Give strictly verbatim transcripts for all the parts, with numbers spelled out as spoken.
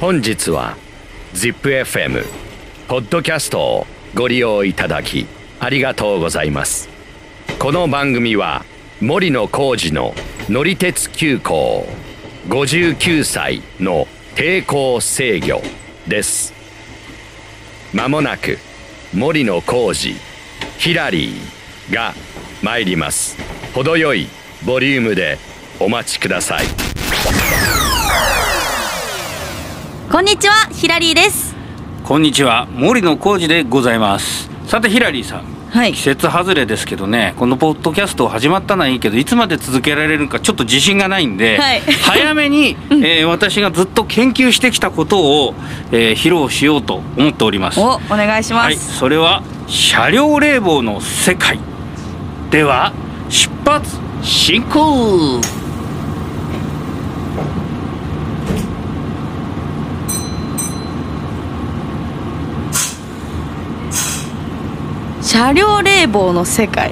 本日は ZIP-エフエム ポッドキャストをご利用いただきありがとうございます。この番組は森野浩二の乗り鉄急行ごじゅうきゅうさいの抵抗制御です。まもなく森野浩二ヒラリーが参ります。程よいボリュームでお待ちください。こんにちは、ヒラリーです。こんにちは、森野浩二でございます。さてヒラリーさん、はい、季節外れですけどね、このポッドキャスト始まったのはいいけど、いつまで続けられるかちょっと自信がないんで、はい、早めに、うんえー、私がずっと研究してきたことを、えー、披露しようと思っております。 お, お願いします、はい、それは車両冷房の世界では出発進行。車両冷房の世界、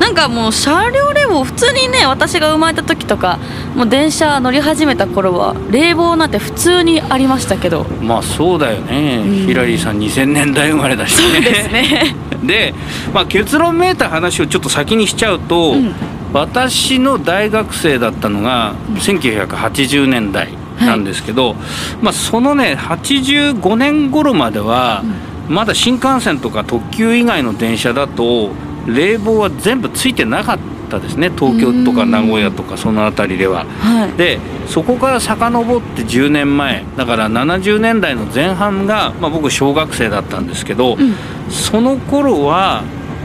なんかもう車両冷房普通にね、私が生まれた時とかもう電車乗り始めた頃は冷房なんて普通にありましたけど、まあそうだよね、うん、ヒラリーさんにせんねんだい生まれだしね。そうですねで、まあ、結論めいた話をちょっと先にしちゃうと、うん、私の大学生だったのがせんきゅうひゃくはちじゅうねんだいなんですけど、はい、まあ、そのねはちじゅうごねん頃までは、うん、まだ新幹線とか特急以外の電車だと冷房は全部ついてなかったですね。東京とか名古屋とかその辺りでは、はい、でそこから遡ってじゅうねんまえだからななじゅうねんだいの前半が、まあ、僕小学生だったんですけど、うん、その頃は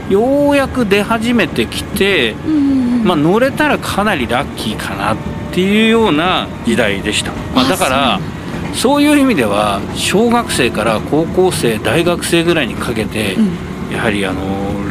ようやく出始めてきて、まあ、乗れたらかなりラッキーかなっていうような時代でした。まあ、だからそういう意味では小学生から高校生大学生ぐらいにかけて、うん、やはりあの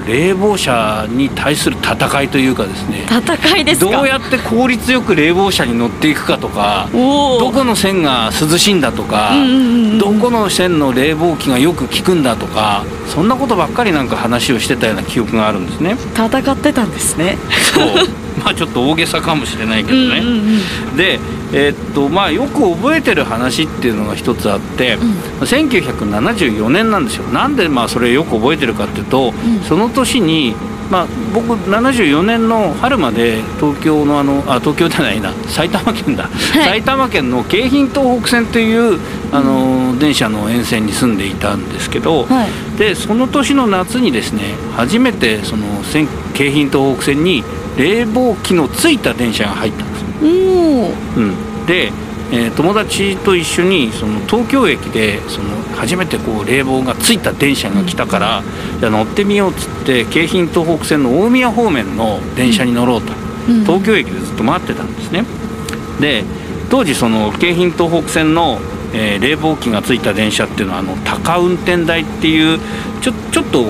冷房車に対する戦いというかですね、戦いですか、どうやって効率よく冷房車に乗っていくかとか、どこの線が涼しいんだとか、うんうんうん、どこの線の冷房機がよく効くんだとか、そんなことばっかりなんか話をしてたような記憶があるんですね。戦ってたんですね。そうまあ、ちょっと大げさかもしれないけどね、うんうんうん、で、えーっとまあ、よく覚えてる話っていうのが一つあって、うん、せんきゅうひゃくななじゅうよねんなんですよ。なんでまあそれよく覚えてるかっていうと、うん、その年に、まあ、僕ななじゅうよねんの春まで東京のあのあ東京じゃないな埼玉県だ、はい、埼玉県の京浜東北線というあの、うん、電車の沿線に住んでいたんですけど、はい、でその年の夏にですね、初めてその京浜東北線に冷房機のついた電車が入ったんですよ。うん、で、えー、友達と一緒にその東京駅でその初めてこう冷房がついた電車が来たから、うん、じゃあ乗ってみようっつって京浜東北線の大宮方面の電車に乗ろうと、うん、東京駅でずっと待ってたんですね。で当時その京浜東北線の、えー、冷房機がついた電車っていうのはあの高運転台っていうちょ、ちょっとこ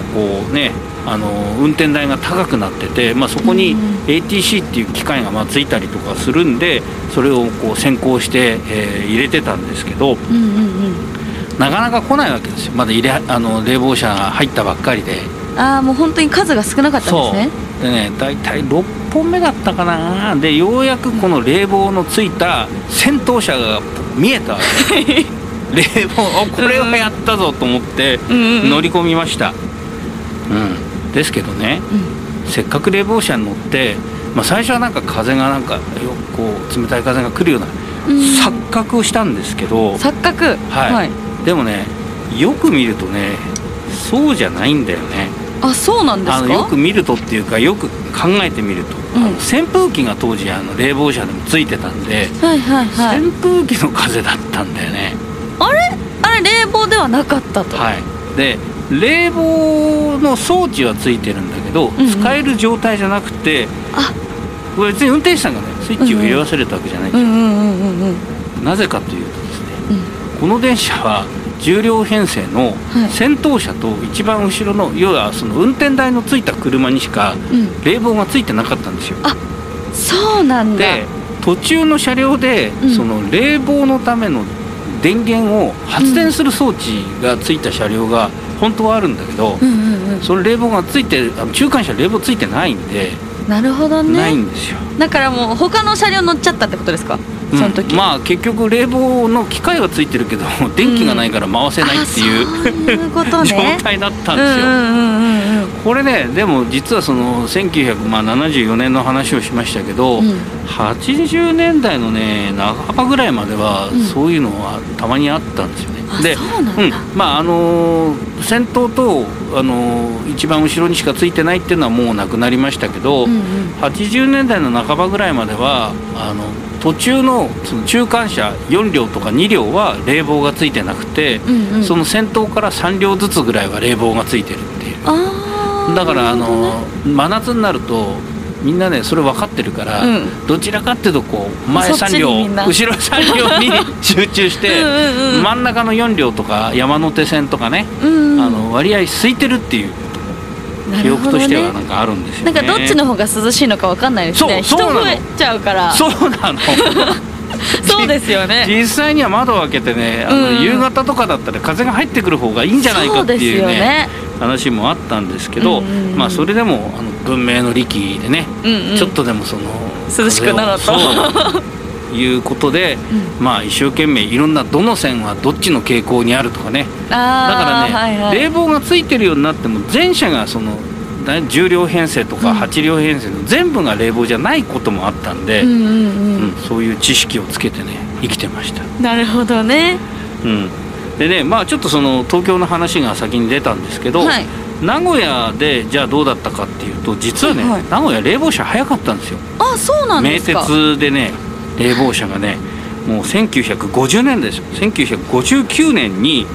うねあの運転台が高くなってて、まあ、そこに エーティーシー っていう機械がまあついたりとかするんで、それをこう先行して、えー、入れてたんですけど、うんうんうん、なかなか来ないわけですよ。まだ入れあの冷房車が入ったばっかりで、ああもう本当に数が少なかったんですね。そうでね、大体ろっぽんめだったかな。でようやくこの冷房のついた先頭車が見えたわけ冷房これをやったぞと思って乗り込みました、うんうんうんですけどね、うん、せっかく冷房車に乗って、まあ、最初はなんか風がなんかよくこう冷たい風が来るような錯覚をしたんですけど、錯覚、はいはい、でもねよく見るとねそうじゃないんだよね。あ、そうなんですか。あのよく見るとっていうかよく考えてみると、うん、あの扇風機が当時あの冷房車でもついてたんで、はいはいはい、扇風機の風だったんだよね。あれあれ冷房ではなかったと、はい、で冷房の装置はついてるんだけど、うんうん、使える状態じゃなくて、あ、これ別に運転手さんがねスイッチを入れ忘れたわけじゃないんですよ、うんうん、なぜかというとですね、うん、この電車はじゅう両編成の先頭車と一番後ろの、はい、要はその運転台のついた車にしか冷房がついてなかったんですよ、うん、あ、そうなんだ。で途中の車両で、うん、その冷房のための電源を発電する装置がついた車両が本当はあるんだけど、うんうんうん、その冷房がついて、あの中間車冷房ついてないんで、なるほどね、ないんですよ。だからもう他の車両乗っちゃったってことですか、うん、その時。まあ結局冷房の機械はついてるけど電気がないから回せないっていう、うん、そういうことね状態だったんですよ、うんうんうんうん、これねでも実はそのせんきゅうひゃくななじゅうよねんの話をしましたけど、うん、はちじゅうねんだいのね半ばぐらいまではそういうのはたまにあったんですよね、うん、で、あ、そうなんだ、うん、まああのー、先頭とあのー、一番後ろにしかついてないっていうのはもうなくなりましたけど、うんうん、はちじゅうねんだいの半ばぐらいまではあの途中 の, その中間車よんりょうとかにりょうは冷房がついてなくて、うんうん、その先頭からさんりょうずつぐらいは冷房がついてるっていう。あ、だからあの、ね、真夏になるとみんなねそれ分かってるから、うん、どちらかっていうとこう前さんりょう後ろさんりょうに集中してうんうん、うん、真ん中のよんりょうとか山手線とかね、うんうん、あの割合空いてるっていう記憶としてはなんかあるんですよね。なんかどっちの方が涼しいのか分かんないですね。人増えちゃうから。そうなのそうですよね。実際には窓を開けてねあの、うん、夕方とかだったら風が入ってくる方がいいんじゃないかっていうね話もあったんですけど、うんうん、まあそれでもあの文明の利器でね、うんうん、ちょっとでもその涼しくなるということで、うん、まあ一生懸命いろんなどの線はどっちの傾向にあるとかね。あ、だからね、はいはい、冷房がついてるようになっても全車がそのじゅうりょうへんせいとかはちりょうへんせいの全部が冷房じゃないこともあったんで、うんうんうんうん、そういう知識をつけてね生きてました。なるほどね、うん、でね、まあちょっとその東京の話が先に出たんですけど、はい、名古屋でじゃあどうだったかっていうと実はね、はいはい、名古屋冷房車早かったんですよ。あ、そうなんですか。名鉄でね冷房車がねもうせんきゅうひゃくごじゅうねんですよ。せんきゅうひゃくごじゅうきゅうねんに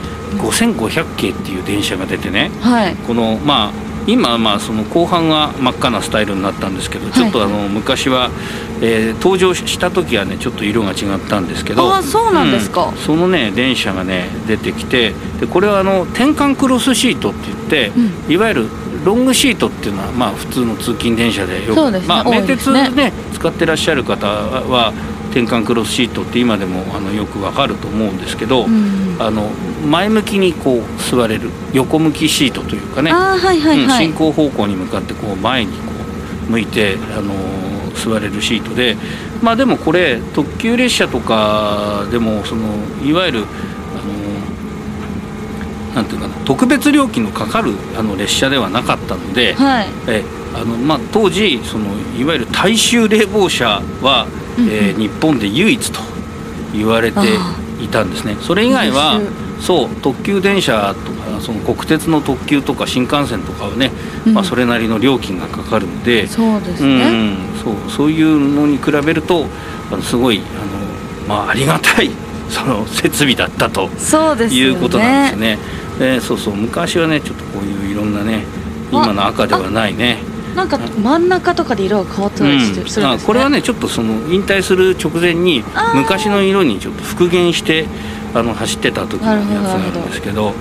ごせんごひゃくけいっていう電車が出てね、はい、このまあ今まあその後半が真っ赤なスタイルになったんですけど、はい、ちょっとあの昔は、えー、登場した時はねちょっと色が違ったんですけど。あ、そうなんですか、うん、そのね電車がね出てきて、でこれはあの転換クロスシートって言って、うん、いわゆるロングシートっていうのはまあ普通の通勤電車でよくそうですね、まあ、名鉄ね、多いですね、使ってらっしゃる方は転換クロスシートって今でもあのよくわかると思うんですけど、うん、あの前向きにこう座れる横向きシートというかね、はいはいはい、うん、進行方向に向かってこう前にこう向いて、あのー、座れるシートで、まあでもこれ特急列車とかでもそのいわゆる、あのー、なんていうかな特別料金のかかるあの列車ではなかったので、はい、えあのまあ、当時そのいわゆる大衆冷房車はえー、日本で唯一と言われていたんですね。それ以外はそう特急電車とかその国鉄の特急とか新幹線とかはね、うん、まあ、それなりの料金がかかるので、そうですね、うん、そう、そういうのに比べるとあのすごい あの、まあ、ありがたいその設備だったということなんですね。そうですよね。で、そうそう昔はねちょっとこういういろんなね今の赤ではないねなんか真ん中とかで色が変わったりするんですね、うん、これはねちょっとその引退する直前に昔の色にちょっと復元してあの走ってた時のやつなんですけど、うん、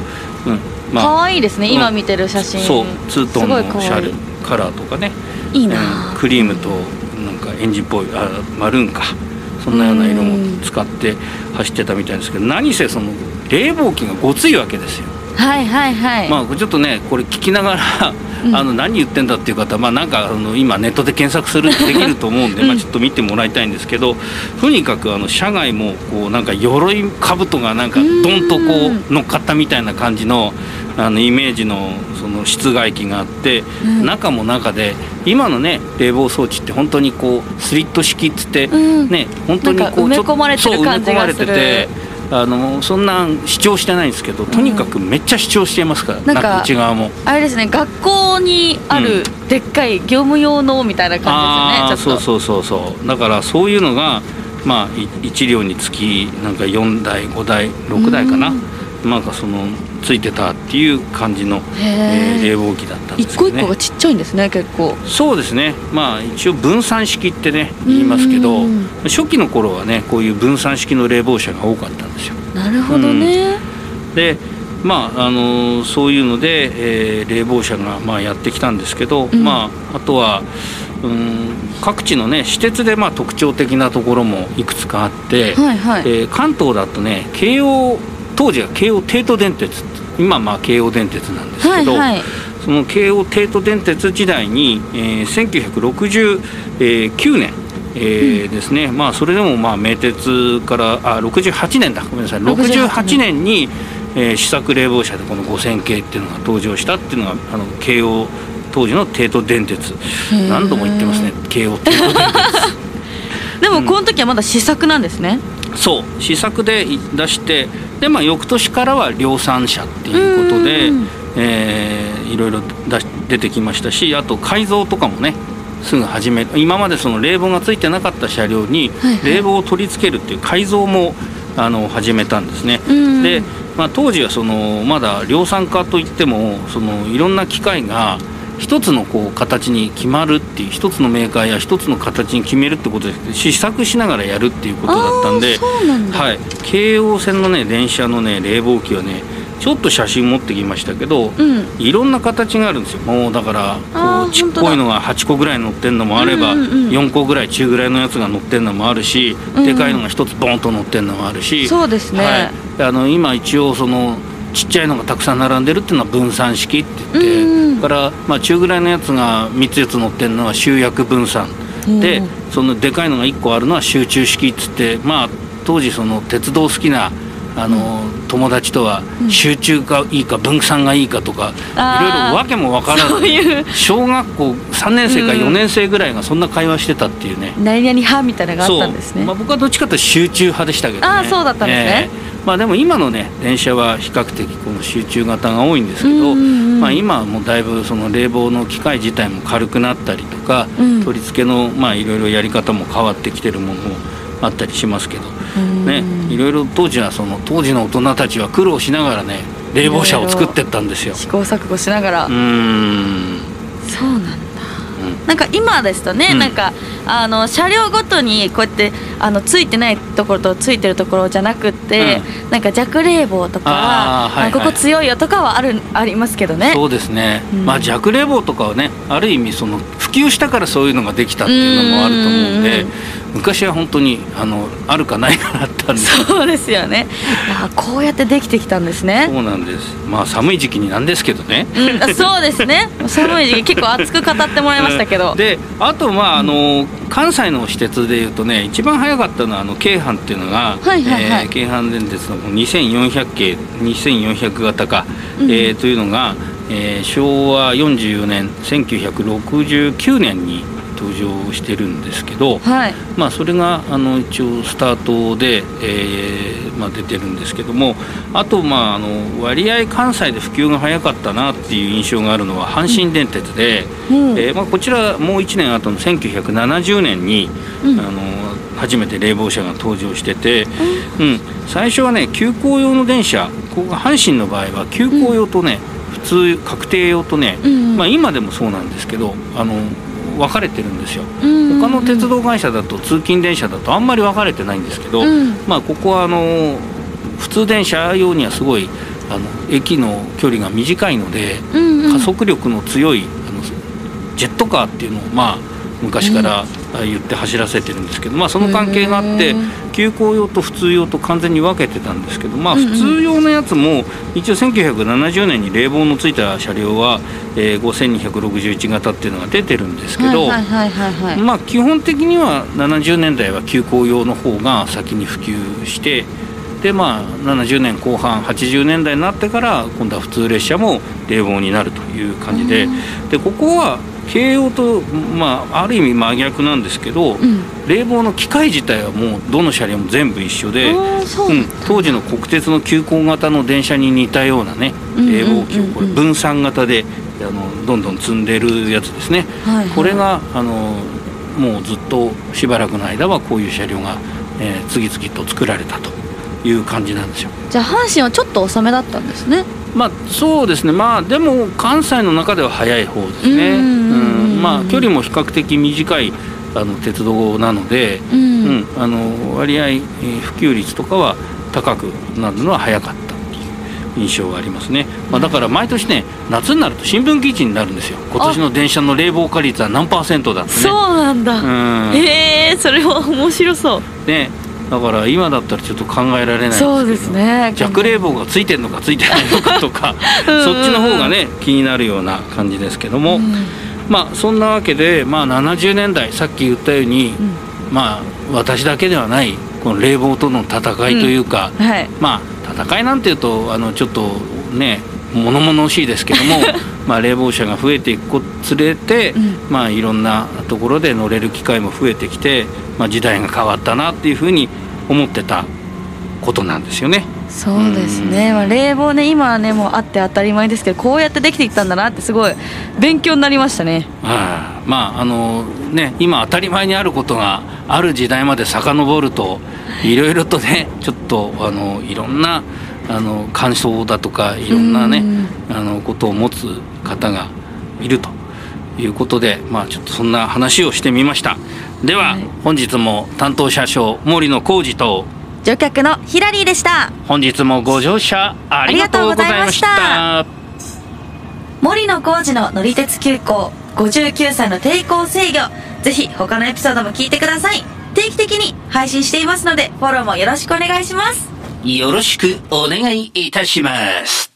まあ、かわいいですね、うん、今見てる写真。そうツートンのシャルカラーとかねいいな、うん、クリームとなんかエンジンっぽいあマルーンかそんなような色も使って走ってたみたいですけど、何せその冷房機がごついわけですよ。はいはいはい、まあ、ちょっとねこれ聞きながらあの何言ってんだっていう方は、まあ、なんかあの今ネットで検索するできると思うんで、まあ、ちょっと見てもらいたいんですけど、とにかくあの車外もこうなんか鎧兜がなんかドンとこう乗っかったみたいな感じの、あのイメージのその室外機があって、うん、中も中で今のね冷房装置って本当にこうスリット式っつって、うん、ね本当にこう埋め込まれてる感じがする。あのそんな主張してないんですけどとにかくめっちゃ主張していますから、うん、なんか内側もあれですね学校にあるでっかい業務用のみたいな感じですよね、うん、ちょっとそうそうそうそうだからそういうのが、まあ、いちりょうにつきなんかよんだいごだいろくだいかな、うん、なんかそのついてたっていう感じの、えー、冷房機だったんですけどね。一個一個がちっちゃいんですね結構。そうですね、まあ一応分散式ってね言いますけど初期の頃はねこういう分散式の冷房車が多かったんですよ。なるほどね、うん、でまああのそういうので、えー、冷房車がまあやってきたんですけど、うん、まああとはうん各地のね私鉄でまあ特徴的なところもいくつかあって、はいはい、えー、関東だとね京王当時は京王帝都電鉄今はまあ京王電鉄なんですけど、はいはい、その京王帝都電鉄時代に、えー、せんきゅうひゃくろくじゅうきゅうねん、えー、ですね、うん、まあそれでもまあ名鉄からあろくじゅうはちねんだごめんなさいろくじゅうはちねんに、えー、試作冷房車でこのごせん系っていうのが登場したっていうのがあの京王当時の帝都電鉄、何度も言ってますね京王帝都電鉄でもこの時はまだ試作なんですね、うん、そう試作で出してで、まあ、翌年からは量産車っていうことで、えー、いろいろ出てきましたし、あと改造とかもねすぐ始め今までその冷房がついてなかった車両に冷房を取り付けるっていう改造もあの始めたんですね。で、まあ、当時はそのまだ量産化といってもそのいろんな機械が一つのこう形に決まるっていう一つのメーカーや一つの形に決めるってことで試作しながらやるっていうことだったんで、はい、京王線のね電車のね冷房機はねちょっと写真持ってきましたけど、うん、いろんな形があるんですよ。もうだからこうちっこいのがはっこぐらい乗ってんのもあれば、うんうんうん、よんこぐらい中ぐらいのやつが乗ってんのもあるし、うんうん、でかいのがひとつボンと乗ってんのもあるし、そうですね、はい、あの今一応そのちっちゃいのがたくさん並んでるっていうのは分散式って言って、うん、からまあ中ぐらいのやつがみっつよっつ乗ってるのは集約分散、うん、でそのでかいのがいっこあるのは集中式って言って、まあ当時その鉄道好きなあの、うん、友達とは集中がいいか分散がいいかとか、うん、いろいろわけもわからない、小学校さんねん生かよねん生ぐらいがそんな会話してたっていうね、うん、何々派みたいなのがあったんですね。そう、まあ、僕はどっちかというと集中派でしたけどね。ああそうだったんですね、えーまあ、でも今のね電車は比較的この集中型が多いんですけど、うんうんうん、まあ、今はもうだいぶその冷房の機械自体も軽くなったりとか、うん、取り付けのまあいろいろやり方も変わってきてるものもあったりしますけどね、いろいろ当時はその当時の大人たちは苦労しながらね冷房車を作ってったんですよ。試行錯誤しながら。うーんそうなんだ、うん、なんか今ですとね、うん、なんかあの車両ごとにこうやってあのついてないところとついてるところじゃなくって、うん、なんか弱冷房とかは、はいはい、ここ強いよとかはあるありますけどね。そうですね、うん、まあ、弱冷房とかはねある意味その普及したからそういうのができたっていうのもあると思うんで、うん、昔は本当に あの、あるかないかだったんで。そうですよね、こうやってできてきたんですね。そうなんです、まあ、寒い時期になんですけどね、うん、そうですね寒い時期結構熱く語ってもらいましたけど、うん、であとまああの関西の私鉄でいうとね一番早かったのはあの京阪っていうのが、はいはいはい、えー、京阪電鉄のにせんよんひゃく系にせんよんひゃく型か、うん、えー、というのが、えー、昭和よんじゅうよねんせんきゅうひゃくろくじゅうきゅうねんに登場してるんですけど、はい、まあ、それがあの一応スタートで、えーまあ、出てるんですけども、あと、まあ、あの割合関西で普及が早かったなっていう印象があるのは阪神電鉄で、うんうん、えーまあ、こちらもういちねんごのせんきゅうひゃくななじゅうねんに、うん、あの初めて冷房車が登場してて、うんうん、最初はね急行用の電車、ここが阪神の場合は急行用とね、うん、普通確定用とね、うんうん、まあ、今でもそうなんですけどあの分かれてるんですよ。他の鉄道会社だと通勤電車だとあんまり分かれてないんですけど、うん、まあ、ここはあの普通電車用にはすごいあの駅の距離が短いので、うんうん、加速力の強いあのジェットカーっていうのをまあ昔から言って走らせてるんですけど、まあ、その関係があって急行用と普通用と完全に分けてたんですけど、まあ、普通用のやつも一応せんきゅうひゃくななじゅうねんに冷房のついた車両はごせんにひゃくろくじゅういち型っていうのが出てるんですけど、まあ基本的にはななじゅうねんだいは急行用の方が先に普及して、で、まあ、ななじゅうねんこう半はちじゅうねんだいになってから今度は普通列車も冷房になるという感じで、でここは京王と、まあ、ある意味真逆なんですけど、うん、冷房の機械自体はもうどの車両も全部一緒で、うん、当時の国鉄の急行型の電車に似たようなね、うんうんうんうん、冷房機をこれ分散型であのどんどん積んでるやつですね、はいはい、これがあのもうずっとしばらくの間はこういう車両が、えー、次々と作られたという感じなんですよ。じゃあ阪神はちょっと遅めだったんですね。まあ、そうですね、まあ、でも関西の中では早い方ですね。うんうん、まあ、距離も比較的短いあの鉄道なので、うんうん、あの割合、えー、普及率とかは高くなるのは早かったっていう印象がありますね。まあ、だから毎年ね夏になると新聞記事になるんですよ。今年の電車の冷房化率は何パーセントだってね。そうなんだ、うん、えー、それは面白そうね。だから今だったらちょっと考えられないですけど、そうですね、弱冷房がついてるのかついてないのかとかそっちの方がね気になるような感じですけども、うん、まあそんなわけで、まあ、ななじゅうねんだいさっき言ったように、うん、まあ私だけではないこの冷房との戦いというか、うんはい、まあ戦いなんていうとあのちょっとね物々しいですけどもまあ冷房車が増えていくつれて、うん、まあいろんなところで乗れる機会も増えてきて、まあ、時代が変わったなっていうふうに思ってたことなんですよね。そうですね、まあ、冷房ね今はねもうあって当たり前ですけど、こうやってできていったんだなってすごい勉強になりましたね。ああ、まああのね今当たり前にあることがある時代まで遡るといろいろとねちょっとあのいろんなあの感想だとかいろんなねあのことを持つ方がいるということで、まあちょっとそんな話をしてみました。では、はい、本日も担当車掌森野浩二と乗客のヒラリーでした。本日もご乗車ありがとうございました。森野浩二の乗り鉄急行、ごじゅうきゅうさいの抵抗制御、ぜひ他のエピソードも聞いてください。定期的に配信していますのでフォローもよろしくお願いします。よろしくお願いいたします。